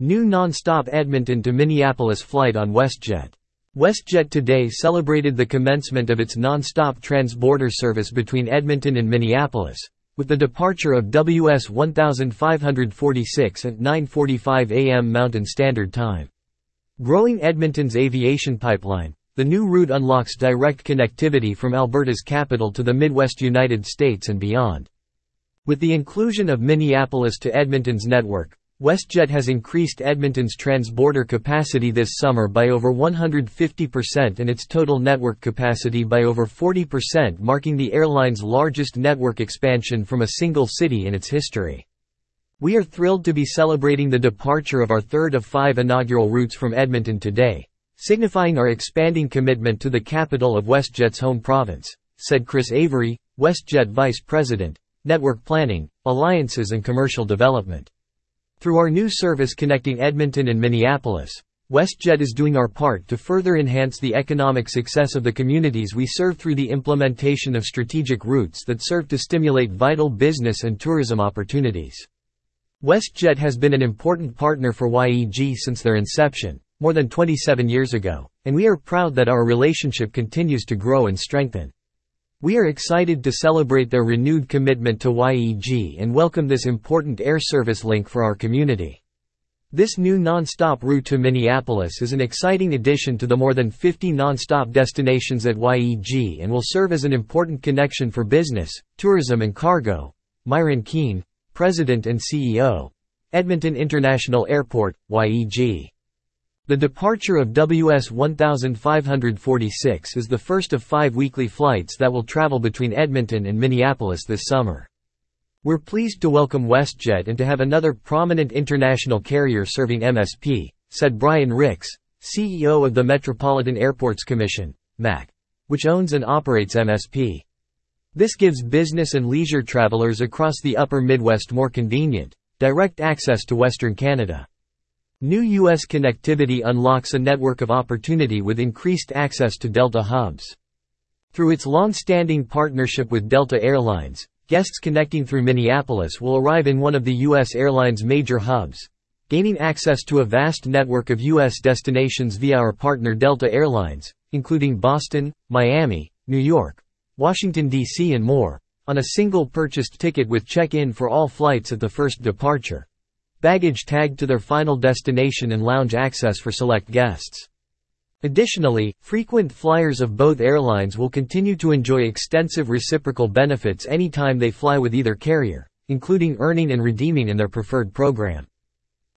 New non-stop Edmonton to Minneapolis flight on WestJet. WestJet today celebrated the commencement of its non-stop transborder service between Edmonton and Minneapolis, with the departure of WS 1546 at 9:45 a.m. Mountain Standard Time. Growing Edmonton's aviation pipeline, the new route unlocks direct connectivity from Alberta's capital to the Midwest United States and beyond. With the inclusion of Minneapolis to Edmonton's network, WestJet has increased Edmonton's transborder capacity this summer by over 150% and its total network capacity by over 40%, marking the airline's largest network expansion from a single city in its history. "We are thrilled to be celebrating the departure of our third of five inaugural routes from Edmonton today, signifying our expanding commitment to the capital of WestJet's home province," said Chris Avery, WestJet Vice President, Network Planning, Alliances and Commercial Development. "Through our new service connecting Edmonton and Minneapolis, WestJet is doing our part to further enhance the economic success of the communities we serve through the implementation of strategic routes that serve to stimulate vital business and tourism opportunities." WestJet has been an important partner for YEG since their inception, more than 27 years ago, and we are proud that our relationship continues to grow and strengthen. "We are excited to celebrate their renewed commitment to YEG and welcome this important air service link for our community. This new non-stop route to Minneapolis is an exciting addition to the more than 50 non-stop destinations at YEG and will serve as an important connection for business, tourism and cargo," Myron Keene, President and CEO, Edmonton International Airport, YEG. The departure of WS 1546 is the first of five weekly flights that will travel between Edmonton and Minneapolis this summer. "We're pleased to welcome WestJet and to have another prominent international carrier serving MSP," said Brian Ricks, CEO of the Metropolitan Airports Commission, MAC, which owns and operates MSP. "This gives business and leisure travelers across the upper Midwest more convenient, direct access to Western Canada. New U.S. connectivity unlocks a network of opportunity with increased access to Delta hubs. Through its long-standing partnership with Delta Airlines, guests connecting through Minneapolis will arrive in one of the U.S. airline's major hubs, gaining access to a vast network of U.S. destinations via our partner Delta Airlines, including Boston, Miami, New York, Washington, D.C. and more, on a single purchased ticket with check-in for all flights at the first departure, baggage tagged to their final destination and lounge access for select guests. Additionally, frequent flyers of both airlines will continue to enjoy extensive reciprocal benefits anytime they fly with either carrier, including earning and redeeming in their preferred program."